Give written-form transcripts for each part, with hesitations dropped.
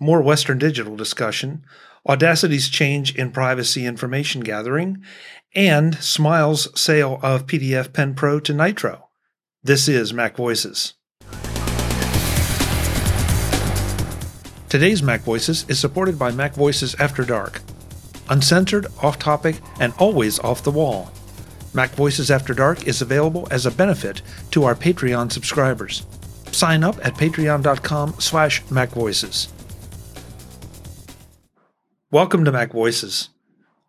more Western Digital discussion, Audacity's change in privacy information gathering, and Smile's sale of PDF Pen Pro to Nitro. This is Mac Voices. Today's Mac Voices is supported by Mac Voices After Dark. Uncensored, off-topic, and always off the wall. Mac Voices After Dark is available as a benefit to our Patreon subscribers. Sign up at patreon.com/MacVoices. Welcome to Mac Voices.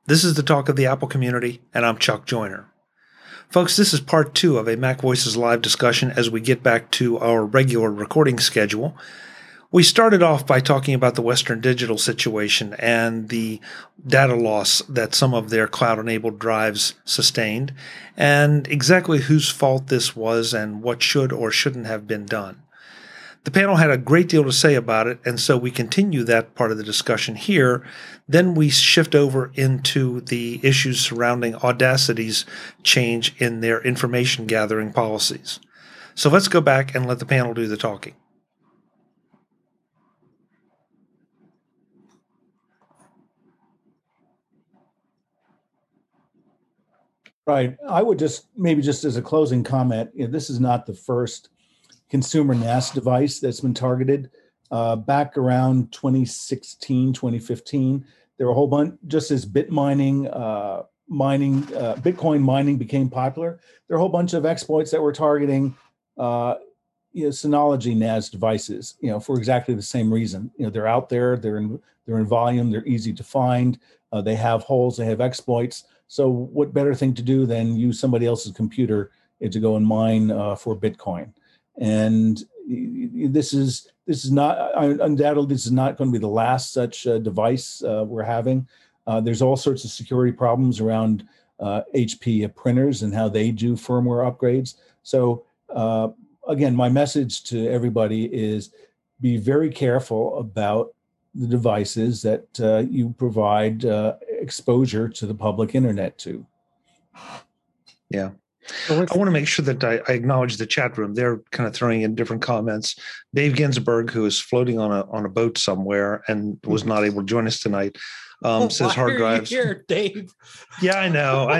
This is the talk of the Apple community, and I'm Chuck Joyner. Folks, this is part two of a Mac Voices live discussion as we get back to our regular recording schedule. We started off by talking about the Western Digital situation and the data loss that some of their cloud-enabled drives sustained, and exactly whose fault this was and what should or shouldn't have been done. The panel had a great deal to say about it, and so we continue that part of the discussion here. Then we shift over into the issues surrounding Audacity's change in their information gathering policies. So let's go back and let the panel do the talking. Right. I would just maybe just as a closing comment, this is not the first consumer NAS device that's been targeted. Back around 2016, 2015, there were a whole bunch, just as Bitcoin mining became popular, there were a whole bunch of exploits that were targeting Synology NAS devices, for exactly the same reason. They're out there, they're in volume, they're easy to find, they have holes, they have exploits. So what better thing to do than use somebody else's computer to go and mine for Bitcoin? And this is not going to be the last such device we're having. There's all sorts of security problems around HP printers and how they do firmware upgrades. So again, my message to everybody is be very careful about the devices that you provide exposure to the public internet to. Yeah. I want to make sure that I acknowledge the chat room. They're kind of throwing in different comments. Dave Ginsburg, who is floating on a boat somewhere and was not able to join us tonight, says hard drives. Why are you here, Dave? Yeah, I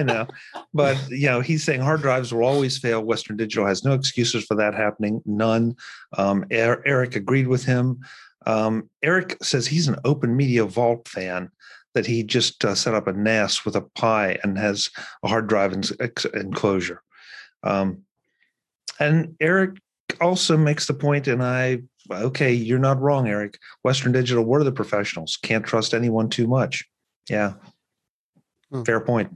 know. But he's saying hard drives will always fail. Western Digital has no excuses for that happening. None. Eric agreed with him. Eric says he's an Open Media Vault fan. That he just set up a NAS with a Pi and has a hard drive enclosure. And Eric also makes the point, okay, you're not wrong, Eric. Western Digital, we're the professionals. Can't trust anyone too much. Yeah. Fair point.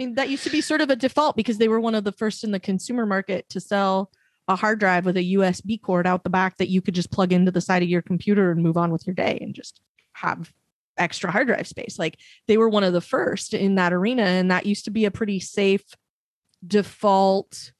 And that used to be sort of a default because they were one of the first in the consumer market to sell a hard drive with a USB cord out the back that you could just plug into the side of your computer and move on with your day and just have extra hard drive space. Like they were one of the first in that arena, and that used to be a pretty safe default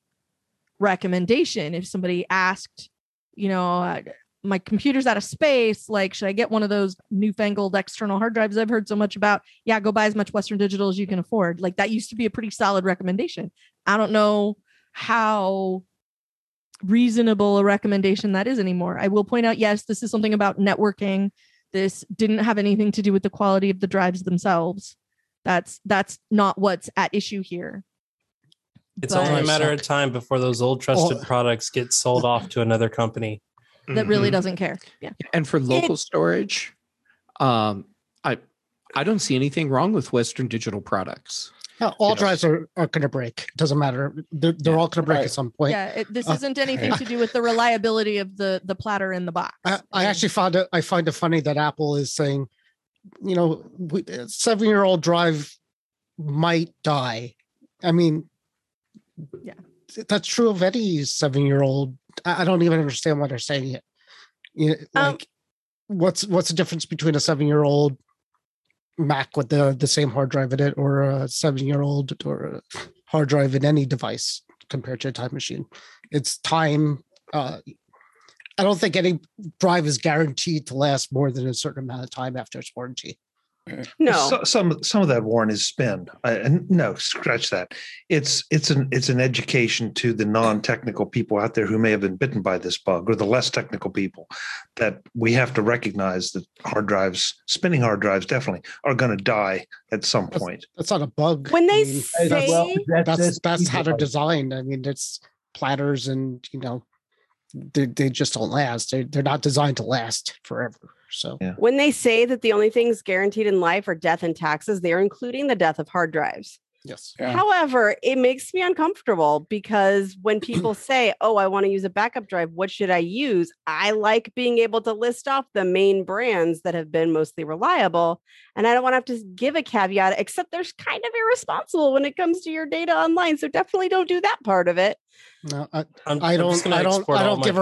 recommendation. If somebody asked, my computer's out of space, like should I get one of those newfangled external hard drives I've heard so much about? Yeah, go buy as much Western Digital as you can afford. Like that used to be a pretty solid recommendation. I don't know how reasonable a recommendation that is anymore. I will point out, yes, this is something about networking. This didn't have anything to do with the quality of the drives themselves. That's not what's at issue here. It's only a matter of time before those old trusted products get sold off to another company. That really doesn't care. Yeah. And for local storage, I don't see anything wrong with Western Digital products. Yeah, all drives are going to break. It doesn't matter. They're all going to break at some point. Yeah, this isn't anything to do with the reliability of the platter in the box. I find it funny that Apple is saying, 7-year-old drive might die. I mean, yeah, that's true of any 7-year-old. I don't even understand why they're saying it. What's the difference between a 7-year-old Mac with the same hard drive in it or a 7-year-old or a hard drive in any device compared to a Time Machine? It's time. I don't think any drive is guaranteed to last more than a certain amount of time after its warranty. No, so, some of that, Warren, is spin. No, scratch that. It's an education to the non-technical people out there who may have been bitten by this bug, or the less technical people, that we have to recognize that hard drives, spinning hard drives, definitely are going to die at some point. That's not a bug. When they say that's how they're designed. I mean, it's platters, and they just don't last. They're not designed to last forever. So yeah. When they say that the only things guaranteed in life are death and taxes, they are including the death of hard drives. Yes. Yeah. However, it makes me uncomfortable, because when people say, oh, I want to use a backup drive, what should I use? I like being able to list off the main brands that have been mostly reliable. And I don't want to have to give a caveat, except there's kind of irresponsible when it comes to your data online. So definitely don't do that part of it. No, I don't give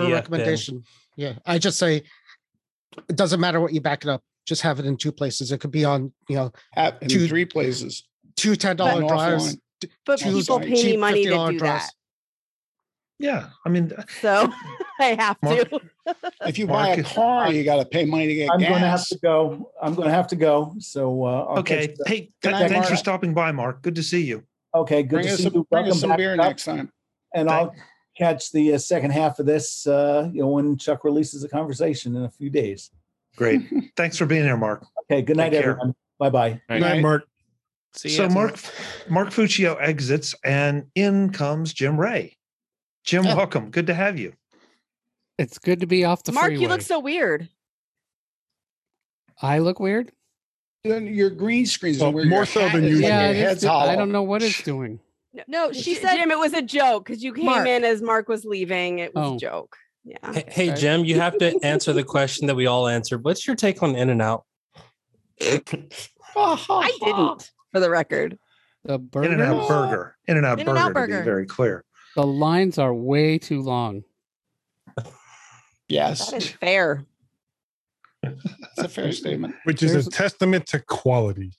a recommendation. Pen. Yeah, I just say it doesn't matter what you back it up. Just have it in two places. It could be on, three places. Two $10 drives. But people pay me money to do that. Yeah, I mean, so I have to. If you buy a car, you got to pay money to get gas. I'm going to have to go. So okay. Hey, thanks for stopping by, Mark. Good to see you. Okay, good to see you. Bring us some beer next time, and I'll catch the second half of this when Chuck releases a conversation in a few days. Great. Thanks for being here, Mark. Okay, good night, everyone. Bye-bye. Good night, Mark. See you. So Mark Fuccio exits, and in comes Jim Ray. Jim, welcome. Good to have you. It's good to be off the freeway. Mark, you look so weird. I look weird? Your green screen's weird. More so than usual. Yeah, I don't know what it's doing. No, she said, Jim, it was a joke because you came in as Mark was leaving. It was a joke. Yeah. Hey, Jim, you have to answer the question that we all answered. What's your take on In-N-Out? I didn't, for the record. The burger? In-N-Out burger. In-N-Out burger, to be very clear. The lines are way too long. Yes. That is fair. That's a fair statement. Which is a testament to quality.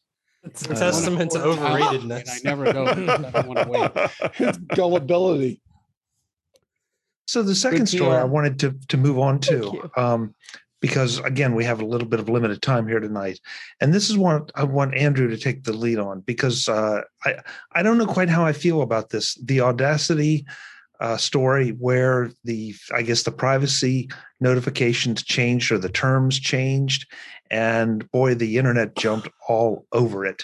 It's a testament to overratedness. I never go. I don't want to wait. It's gullibility. So the second story I wanted to move on to, because, again, we have a little bit of limited time here tonight. And this is one I want Andrew to take the lead on, because I don't know quite how I feel about this. The Audacity story where the privacy notifications changed, or the terms changed. And, boy, the internet jumped all over it.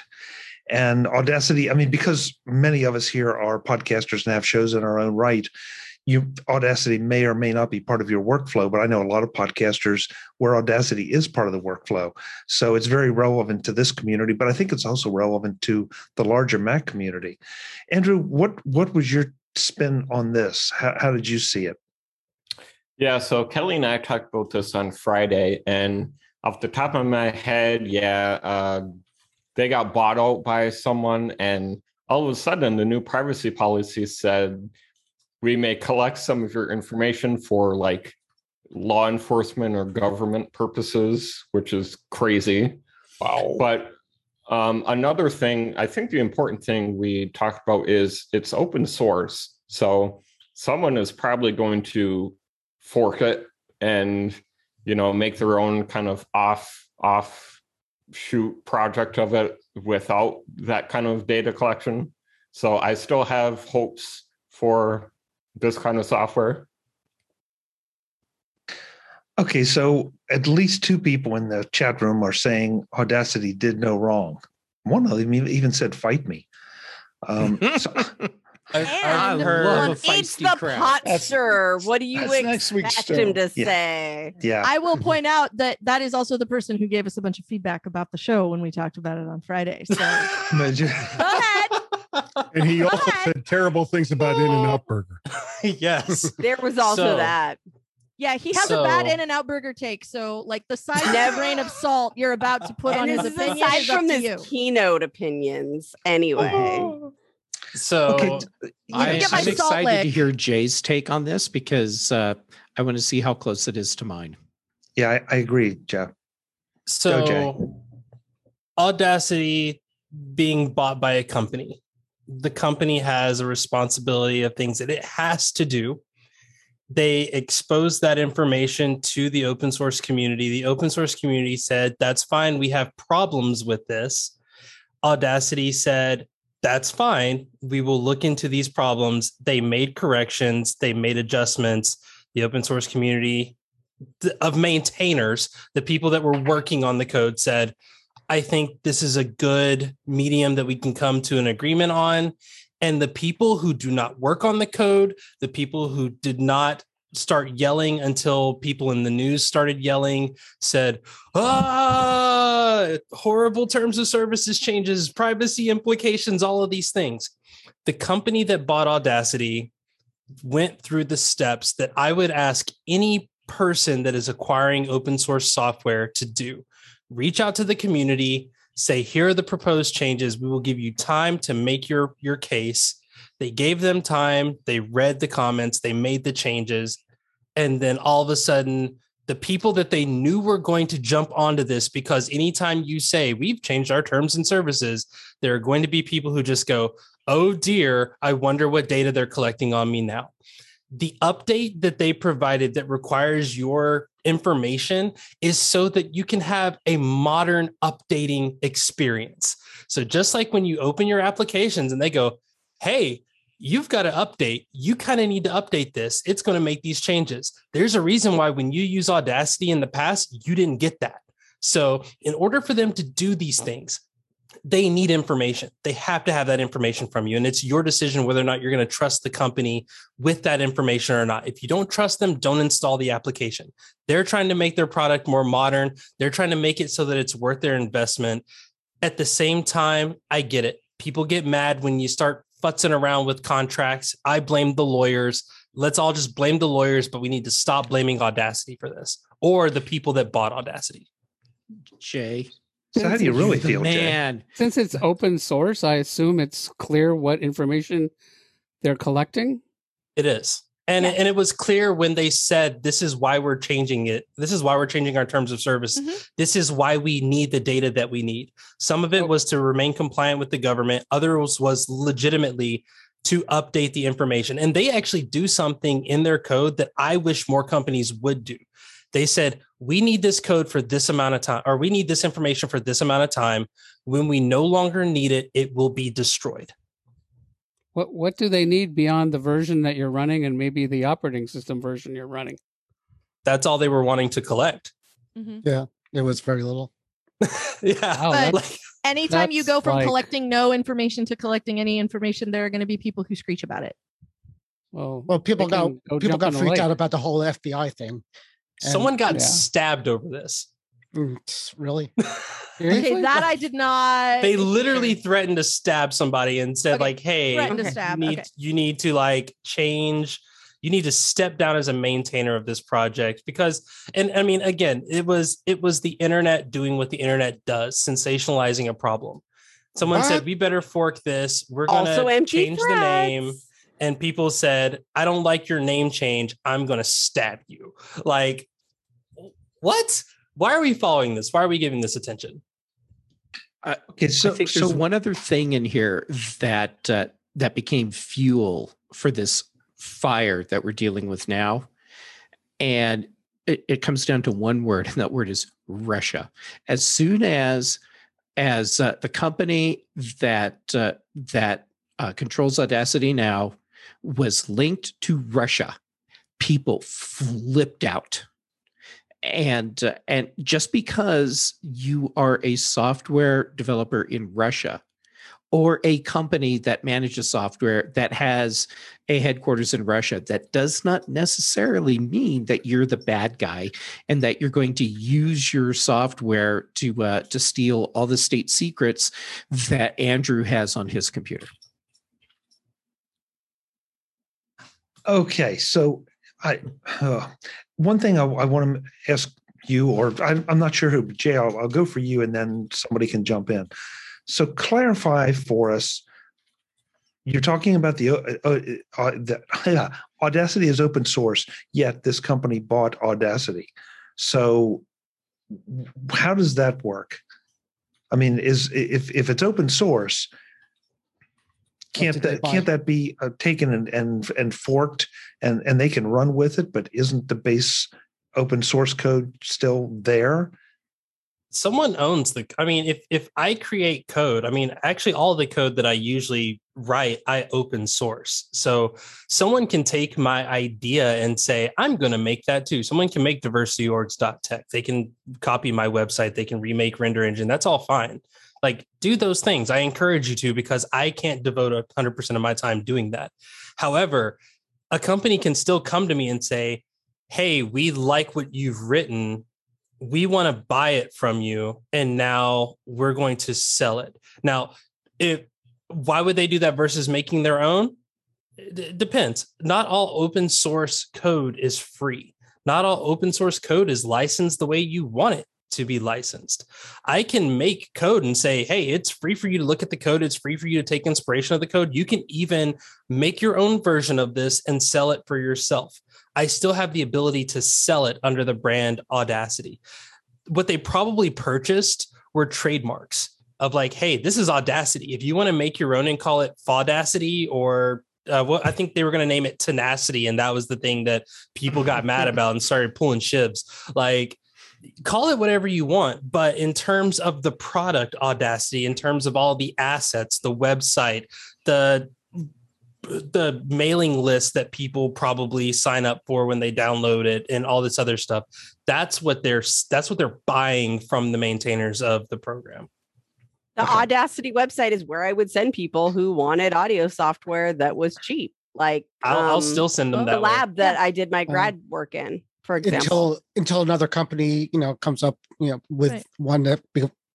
And Audacity, I mean, because many of us here are podcasters and have shows in our own right, Audacity may or may not be part of your workflow, but I know a lot of podcasters where Audacity is part of the workflow. So it's very relevant to this community, but I think it's also relevant to the larger Mac community. Andrew, what was your spin on this? How did you see it? Yeah, so Kelly and I talked about this on Friday, and off the top of my head, they got bought out by someone, and all of a sudden the new privacy policy said, we may collect some of your information for like law enforcement or government purposes, which is crazy. Wow. But another thing, I think the important thing we talked about is it's open source. So someone is probably going to fork it and, make their own kind of offshoot project of it without that kind of data collection. So I still have hopes for this kind of software. Okay, so at least two people in the chat room are saying Audacity did no wrong. One of them even said, "Fight me." I've heard of it's the potster. What do you expect him to say? Yeah. I will point out that is also the person who gave us a bunch of feedback about the show when we talked about it on Friday. So go ahead. And he also said terrible things about In-N-Out Burger. Yes. There was also that. Yeah, he has a bad In-N-Out Burger take. So, like, the size of a grain of salt you're about to put on his opinion aside from his keynote opinions, anyway. Oh. So, okay. I'm excited to hear Jay's take on this, because I want to see how close it is to mine. Yeah, I agree, Jeff. So, Jay. Audacity being bought by a company. The company has a responsibility of things that it has to do. They exposed that information to the open source community. The open source community said, that's fine. We have problems with this. Audacity said, that's fine. We will look into these problems. They made corrections. They made adjustments. The open source community of maintainers, the people that were working on the code said, I think this is a good medium that we can come to an agreement on. And the people who do not work on the code, the people who did not start yelling until people in the news started yelling, said, horrible terms of services changes, privacy implications, all of these things. The company that bought Audacity went through the steps that I would ask any person that is acquiring open source software to do. Reach out to the community, say, here are the proposed changes. We will give you time to make your case. They gave them time. They read the comments. They made the changes. And then all of a sudden, the people that they knew were going to jump onto this, because anytime you say, we've changed our terms and services, there are going to be people who just go, oh dear, I wonder what data they're collecting on me now. The update that they provided that requires your information is so that you can have a modern updating experience. So just like when you open your applications and they go, hey, you've got to update. You kind of need to update this. It's going to make these changes. There's a reason why when you use Audacity in the past, you didn't get that. So in order for them to do these things, they need information. They have to have that information from you. And it's your decision whether or not you're going to trust the company with that information or not. If you don't trust them, don't install the application. They're trying to make their product more modern. They're trying to make it so that it's worth their investment. At the same time, I get it. People get mad when you start futzing around with contracts. I blame the lawyers. Let's all just blame the lawyers, but we need to stop blaming Audacity for this, or the people that bought Audacity. Jay. So how do you really feel, man, Jay? Since it's open source, I assume it's clear what information they're collecting. It is. And it was clear when they said, this is why we're changing it. This is why we're changing our terms of service. Mm-hmm. This is why we need the data that we need. Some of it was to remain compliant with the government. Others was legitimately to update the information. And they actually do something in their code that I wish more companies would do. They said, we need this code for this amount of time, or we need this information for this amount of time. When we no longer need it, it will be destroyed. What do they need beyond the version that you're running and maybe the operating system version you're running? That's all they were wanting to collect. Mm-hmm. Yeah, it was very little. Yeah. Wow, like, anytime you go from collecting no information to collecting any information, there are going to be people who screech about it. Well, people got freaked out about the whole FBI thing. Someone got stabbed over this. Really? Okay, that I did not. They literally threatened to stab somebody and said, like, hey, you need to step down as a maintainer of this project, because, and I mean, again, it was the internet doing what the internet does, sensationalizing a problem. Someone said, we better fork this. We're going to change the name. And people said, I don't like your name change. I'm going to stab you. Like, what? Why are we following this? Why are we giving this attention? So one other thing in here that that became fuel for this fire that we're dealing with now. And it comes down to one word, and that word is Russia. As soon as the company that controls Audacity now was linked to Russia, people flipped out. And just because you are a software developer in Russia, or a company that manages software that has a headquarters in Russia, that does not necessarily mean that you're the bad guy and that you're going to use your software to steal all the state secrets that Andrew has on his computer. Okay, so one thing I want to ask you, or I'm not sure who, Jay, I'll go for you and then somebody can jump in. So clarify for us, you're talking about the Audacity is open source, yet this company bought Audacity. So how does that work? I mean, if it's open source, Can't that be taken and forked and they can run with it? But isn't the base open source code still there? Someone owns the. I mean, if I create code, I mean, actually, all the code that I usually write, I open source. So someone can take my idea and say, I'm going to make that too. Someone can make diversityorgs.tech. They can copy my website. They can remake Render Engine. That's all fine. Like, do those things. I encourage you to, because I can't devote 100% of my time doing that. However, a company can still come to me and say, hey, we like what you've written. We want to buy it from you, and now we're going to sell it. Now, why would they do that versus making their own? It depends. Not all open source code is free. Not all open source code is licensed the way you want it to be licensed. I can make code and say, hey, it's free for you to look at the code. It's free for you to take inspiration of the code. You can even make your own version of this and sell it for yourself. I still have the ability to sell it under the brand Audacity. What they probably purchased were trademarks of like, hey, this is Audacity. If you want to make your own and call it Faudacity or I think they were going to name it Tenacity. And that was the thing that people got mad about and started pulling shibs. Like, call it whatever you want. But in terms of the product Audacity, in terms of all the assets, the website, the mailing list that people probably sign up for when they download it and all this other stuff. That's what they're buying from the maintainers of the program. The Audacity website is where I would send people who wanted audio software that was cheap. Like I'll still send them the lab that I did my grad work in, for example, until another company, comes up, with one that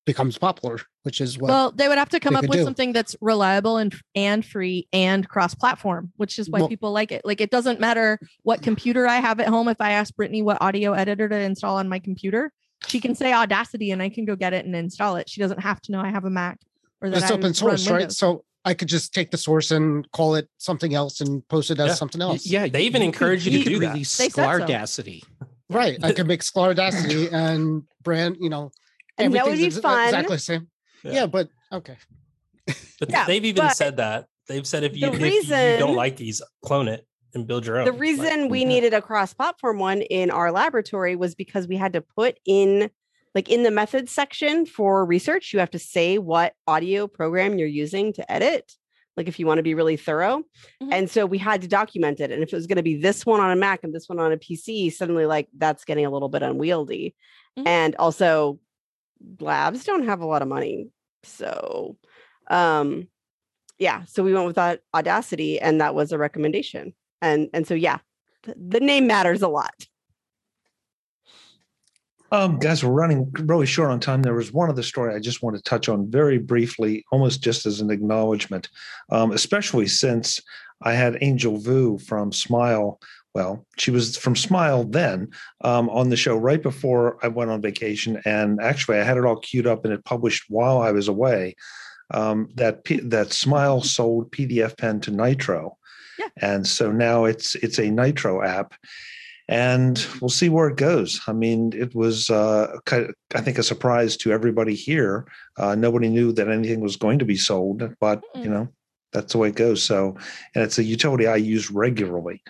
becomes popular, which is what. Well, they would have to come up with something that's reliable and free and cross-platform, which is why people like it. Like, it doesn't matter what computer I have at home. If I ask Brittany what audio editor to install on my computer, she can say Audacity and I can go get it and install it. She doesn't have to know I have a Mac or that. It's open source, right? So I could just take the source and call it something else and post it as something else. Yeah, they even encourage you to do that. They said Sklardacity. So. Right, I could make Sklardacity and brand, and that would be fun. Exactly the same. Yeah, but okay. But they've even said that. They've said if you don't like these, clone it and build your own. The reason we needed a cross-platform one in our laboratory was because we had to put in, like, in the methods section for research, you have to say what audio program you're using to edit, like if you want to be really thorough. Mm-hmm. And so we had to document it. And if it was going to be this one on a Mac and this one on a PC, suddenly, like, that's getting a little bit unwieldy. Mm-hmm. And also, labs don't have a lot of money. So, so we went with Audacity, and that was a recommendation. And so, the name matters a lot. Guys, we're running really short on time. There was one other story I just want to touch on very briefly, almost just as an acknowledgement, especially since I had Angel Vu from Smile. Well, she was from Smile then on the show right before I went on vacation. And actually, I had it all queued up and it published while I was away that Smile sold PDF Pen to Nitro. Yeah. And so now it's a Nitro app. And we'll see where it goes. I mean, it was, I think, a surprise to everybody here. Nobody knew that anything was going to be sold, but, that's the way it goes. So, and it's a utility I use regularly.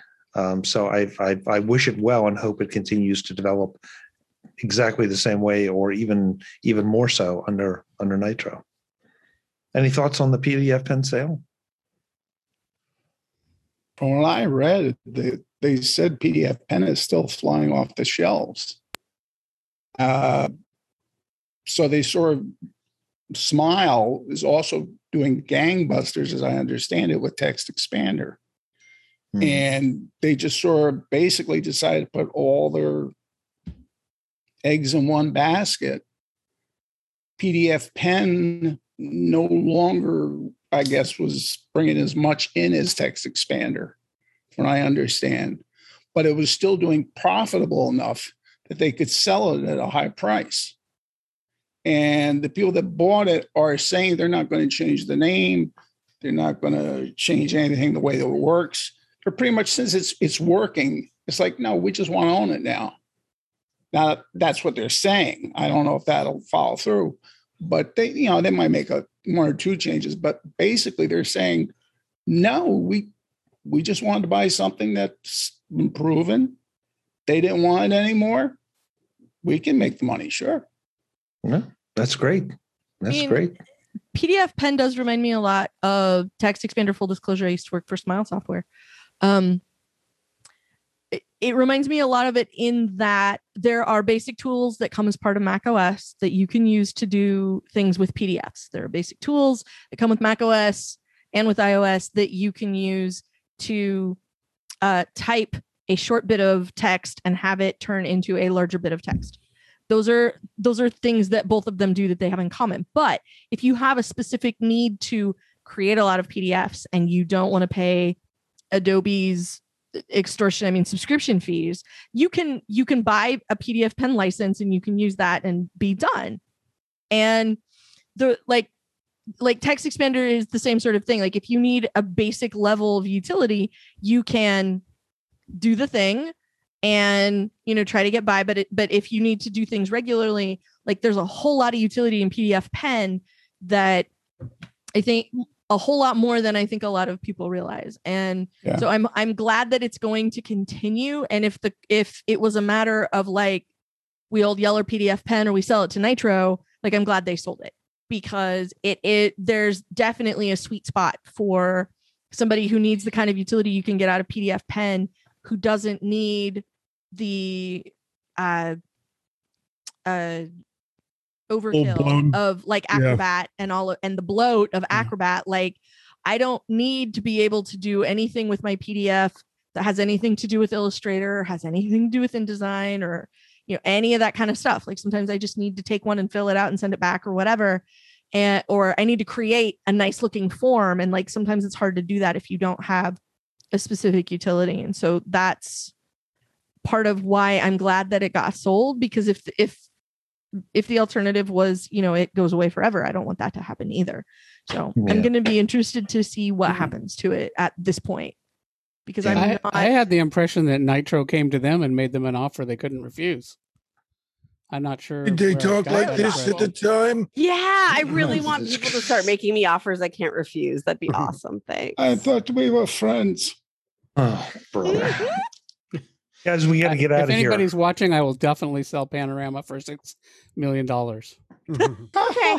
So I wish it well and hope it continues to develop exactly the same way or even more so under Nitro. Any thoughts on the PDF Pen sale? From what I read, they said PDF Pen is still flying off the shelves. So they sort of, Smile is also doing gangbusters, as I understand it, with Text Expander. And they just sort of basically decided to put all their eggs in one basket. PDF Pen no longer, I guess, was bringing as much in as Text Expander, from what I understand. But it was still doing profitable enough that they could sell it at a high price. And the people that bought it are saying they're not going to change the name. They're not going to change anything the way that it works. But pretty much since it's working, it's like, no, we just want to own it now. Now, that's what they're saying. I don't know if that'll follow through, but they might make one or two changes. But basically, they're saying No, we just wanted to buy something that's been proven. They didn't want it anymore. We can make the money, sure. Yeah, that's great. That's great. PDF Pen does remind me a lot of Text Expander Full Disclosure. I used to work for Smile Software. It reminds me a lot of it in that there are basic tools that come as part of macOS that you can use to do things with PDFs. There are basic tools that come with macOS and with iOS that you can use to type a short bit of text and have it turn into a larger bit of text. Those are things that both of them do that they have in common. But if you have a specific need to create a lot of PDFs and you don't want to pay Adobe's subscription fees, you can buy a PDF Pen license and you can use that and be done. And the like Text Expander is the same sort of thing. Like if you need a basic level of utility, you can do the thing and, you know, try to get by. But if you need to do things regularly, like there's a whole lot of utility in PDF Pen that I think a whole lot more than I think a lot of people realize. And yeah. So I'm glad that it's going to continue. And if it was a matter of like, we old yeller PDF Pen or we sell it to Nitro, like I'm glad they sold it, because it there's definitely a sweet spot for somebody who needs the kind of utility you can get out of PDF Pen, who doesn't need the overkill of like Acrobat and the bloat of Acrobat. Like I don't need to be able to do anything with my PDF that has anything to do with Illustrator, or has anything to do with InDesign, or, you know, any of that kind of stuff. Like sometimes I just need to take one and fill it out and send it back or whatever. And, or I need to create a nice looking form. And like, sometimes it's hard to do that if you don't have a specific utility. And so that's part of why I'm glad that it got sold, because if the alternative was, you know, it goes away forever, I don't want that to happen either. So I'm going to be interested to see what happens to it at this point, because I had the impression that Nitro came to them and made them an offer they couldn't refuse. I'm not sure. Did they talk like this at the time? Yeah, I really want people to start making me offers I can't refuse. That'd be awesome. Thanks. I thought we were friends. Oh, brother. Guys, we got to get out of here. If anybody's watching, I will definitely sell Panorama for $6 million. Okay,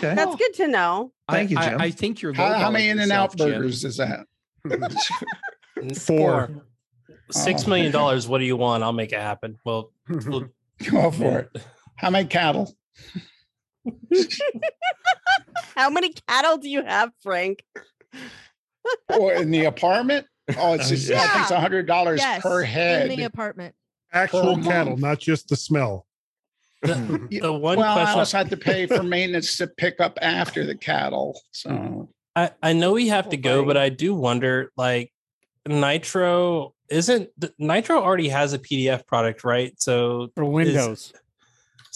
that's good to know. Thank you, Jim. I think you're low. How many In-N-Out burgers is that? 4. $6 million. What do you want? I'll make it happen. Well, go for it. How many cattle? How many cattle do you have, Frank? Or in the apartment? Oh, it's just I think it's $100 per head. In the apartment. Actual cattle, not just the smell. The one question I also had to pay for maintenance to pick up after the cattle. So I know we have to go, but I do wonder, like, Nitro Nitro already has a PDF product, right? So for Windows.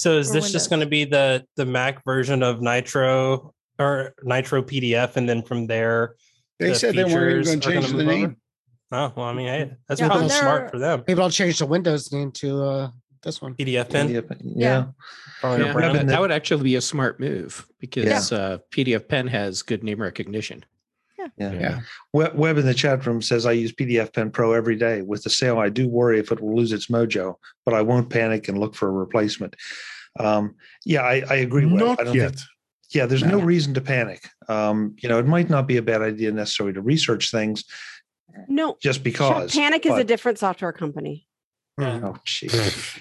Is this just going to be the Mac version of Nitro, or Nitro PDF, and then from there they said they weren't going to change the name? Oh, well, I mean, that's probably smart for them. Maybe I'll change the Windows name to this one, PDF Pen. Yeah. That would actually be a smart move, because PDF Pen has good name recognition. Yeah. Web in the chat room says, I use PDF Pen Pro every day. With the sale, I do worry if it will lose its mojo, but I won't panic and look for a replacement. I agree. Not yet. There's no reason to panic. It might not be a bad idea necessarily to research things. No. Just because. Panic is a different software company. Oh, jeez.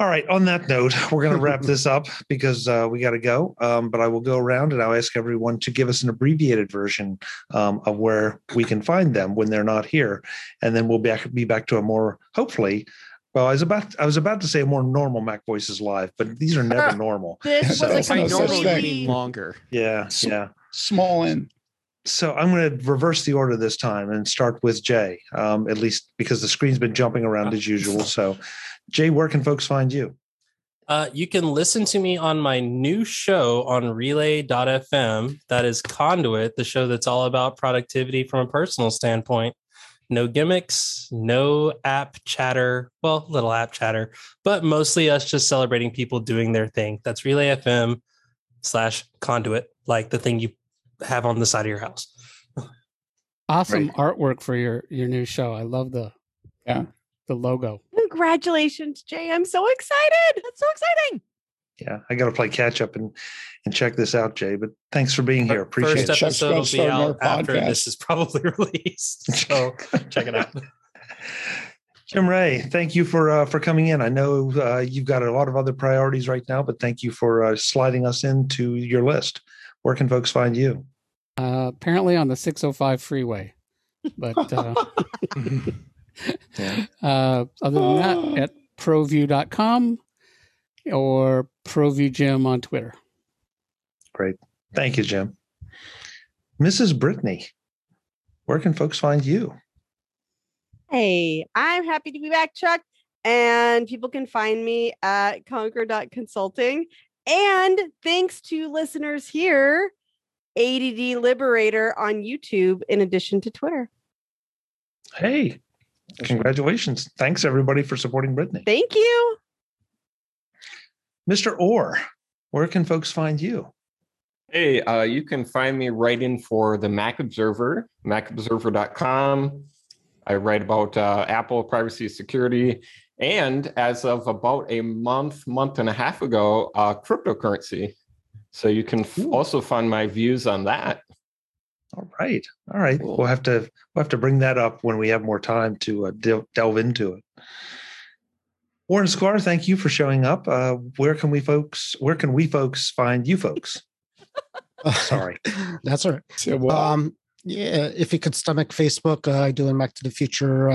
All right. On that note, we're going to wrap this up, because we got to go. But I will go around and I'll ask everyone to give us an abbreviated version of where we can find them when they're not here. And then we'll be back to a more, hopefully, I was about to say a more normal Mac Voices Live, but these are never normal. This was like normally longer. Yeah. Small in. So I'm going to reverse the order this time and start with Jay, at least because the screen's been jumping around as usual. So Jay, where can folks find you? You can listen to me on my new show on Relay.fm. That is Conduit, the show that's all about productivity from a personal standpoint. No gimmicks, no app chatter. Well, little app chatter, but mostly us just celebrating people doing their thing. That's Relay.fm/Conduit, like the thing you have on the side of your house. Awesome artwork for your new show. I love the logo. Congratulations, Jay. I'm so excited. That's so exciting. Yeah, I got to play catch up and check this out, Jay. But thanks for being here. Appreciate it. First episode will be out after this is probably released. So check it out. Jim Ray, thank you for coming in. I know you've got a lot of other priorities right now, but thank you for sliding us into your list. Where can folks find you? Apparently on the 605 freeway. But other than that, at ProView.com. or ProView Jim on Twitter. Great. Thank you, Jim. Mrs. Brittany, where can folks find you? Hey, I'm happy to be back, Chuck. And people can find me at conquer.consulting. And thanks to listeners here, ADD Liberator on YouTube in addition to Twitter. Hey, congratulations. Thanks, everybody, for supporting Brittany. Thank you. Mr. Orr, where can folks find you? Hey, you can find me writing for the Mac Observer, macobserver.com. I write about Apple privacy, security, and as of about a month and a half ago, cryptocurrency. So you can also find my views on that. All right. Cool. We'll have to bring that up when we have more time to delve into it. Warren Sklar, thank you for showing up. Where can we folks find you folks? Sorry. That's all right. Yeah, well, if you could stomach Facebook, I do a Back to the Future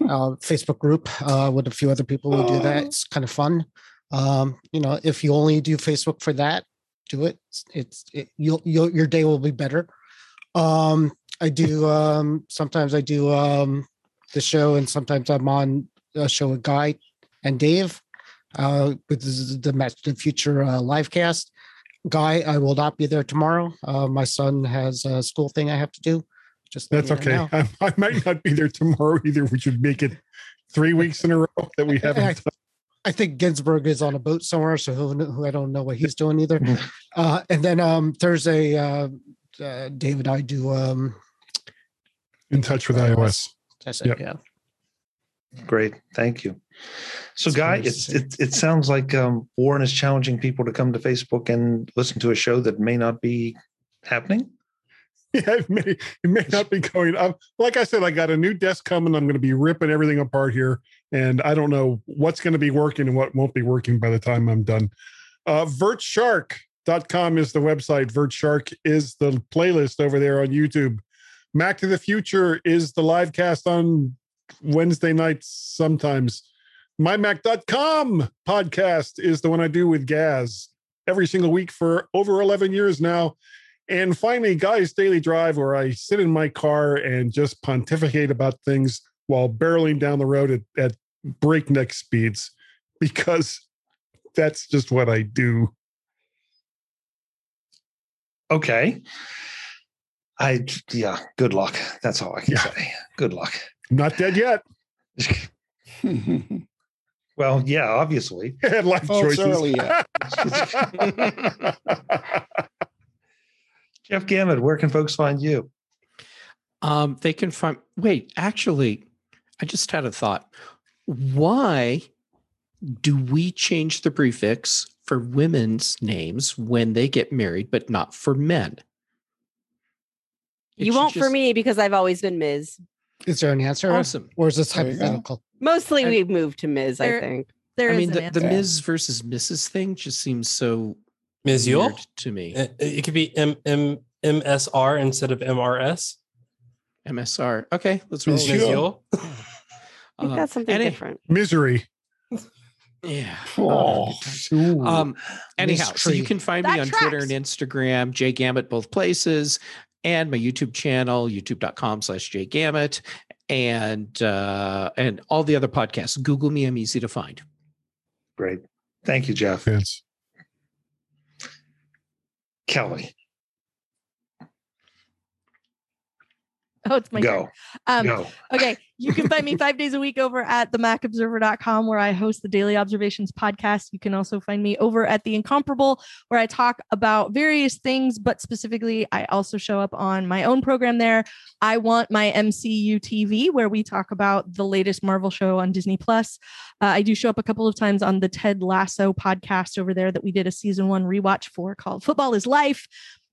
Facebook group with a few other people who do that. It's kind of fun. If you only do Facebook for that, do it. Your day will be better. I do sometimes the show, and sometimes I'm on a show with Guy and Dave with the Match the Future live cast. Guy, I will not be there tomorrow. My son has a school thing I have to do. Just that's okay. I might not be there tomorrow either. We should make it 3 weeks in a row that we haven't. I think Ginsburg is on a boat somewhere, so who I don't know what he's doing either. And then Thursday, Dave and I do In Touch with iOS. That's it. Yep. Yeah. Great. Thank you. So, Guy, it sounds like Warren is challenging people to come to Facebook and listen to a show that may not be happening. Yeah, it may not be going up. Like I said, I got a new desk coming. I'm going to be ripping everything apart here. And I don't know what's going to be working and what won't be working by the time I'm done. VertShark.com is the website. VertShark is the playlist over there on YouTube. Mac to the Future is the live cast on Wednesday nights sometimes. MyMac.com podcast is the one I do with Gaz every single week for over 11 years now. And finally, Guy's Daily Drive, where I sit in my car and just pontificate about things while barreling down the road at breakneck speeds, because that's just what I do. Okay. Good luck. That's all I can say. Good luck. Not dead yet. Well, yeah, obviously. Life choices. Jeff Gammon, where can folks find you? They can find... Wait, actually, I just had a thought. Why do we change the prefix for women's names when they get married, but not for men? You won't for me, because I've always been Ms. Is there an answer? Awesome. Or is this hypothetical? Mostly we've moved to Ms., I think. The Ms. versus Mrs. thing just seems so Ms. Yule to me. It could be MSR instead of MRS. MSR. Okay, let's roll Ms. Yule. I think that's something different. Misery. Yeah. Oh. Anyhow, mystery. So you can find me on Twitter and Instagram, Jay Gamet, both places. And my YouTube channel, youtube.com/JGamet, and all the other podcasts. Google me. I'm easy to find. Great. Thank you, Jeff. Yes. Kelly. Oh, it's my turn. Go. Okay. You can find me 5 days a week over at themacobserver.com, where I host the Daily Observations podcast. You can also find me over at The Incomparable, where I talk about various things, but specifically, I also show up on my own program there, I Want My MCU TV, where we talk about the latest Marvel show on Disney+. I do show up a couple of times on the Ted Lasso podcast over there that we did a season one rewatch for called Football is Life.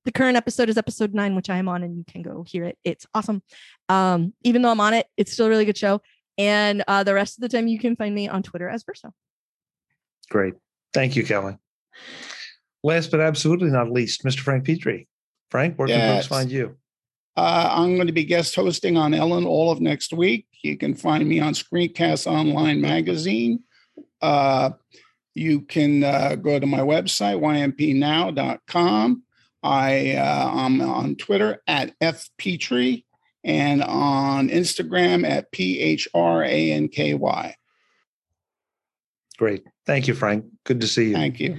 The current episode is episode 9, which I am on, and you can go hear it. It's awesome. Even though I'm on it, it's still a really good show. And the rest of the time, you can find me on Twitter as Verso. Great. Thank you, Kelly. Last but absolutely not least, Mr. Frank Petrie. Frank, where can folks find you? I'm going to be guest hosting on Ellen all of next week. You can find me on Screencast Online Magazine. You can go to my website, ympnow.com. I'm on Twitter at FPetrie and on Instagram at PHRANKY. Great. Thank you, Frank. Good to see you. Thank you.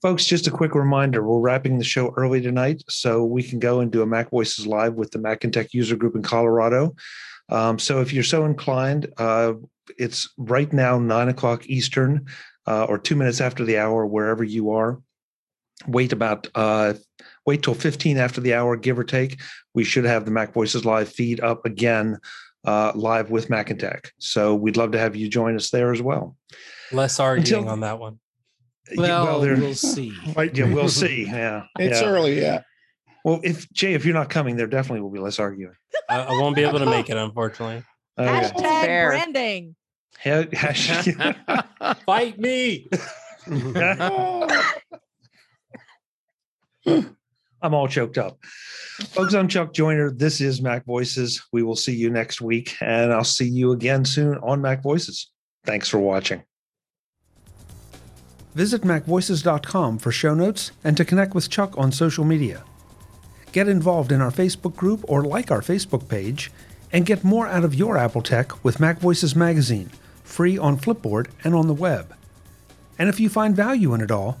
Folks, just a quick reminder, we're wrapping the show early tonight so we can go and do a Mac Voices Live with the Mac and Tech User Group in Colorado. So if you're so inclined, it's right now 9 o'clock Eastern or 2 minutes after the hour, wherever you are. Wait till 15 after the hour, give or take. We should have the Mac Voices Live feed up again, live with Mac and Tech. So we'd love to have you join us there as well. Less arguing on that one. Well, we'll see. Right, yeah, we'll see. Yeah, it's early. Yeah. Well, if you're not coming, there definitely will be less arguing. I won't be able to make it, unfortunately. Hashtag branding. Fight me. I'm all choked up. Folks, I'm Chuck Joyner. This is Mac Voices. We will see you next week, and I'll see you again soon on Mac Voices. Thanks for watching. Visit macvoices.com for show notes and to connect with Chuck on social media. Get involved in our Facebook group or like our Facebook page, and get more out of your Apple tech with Mac Voices Magazine, free on Flipboard and on the web. And if you find value in it all,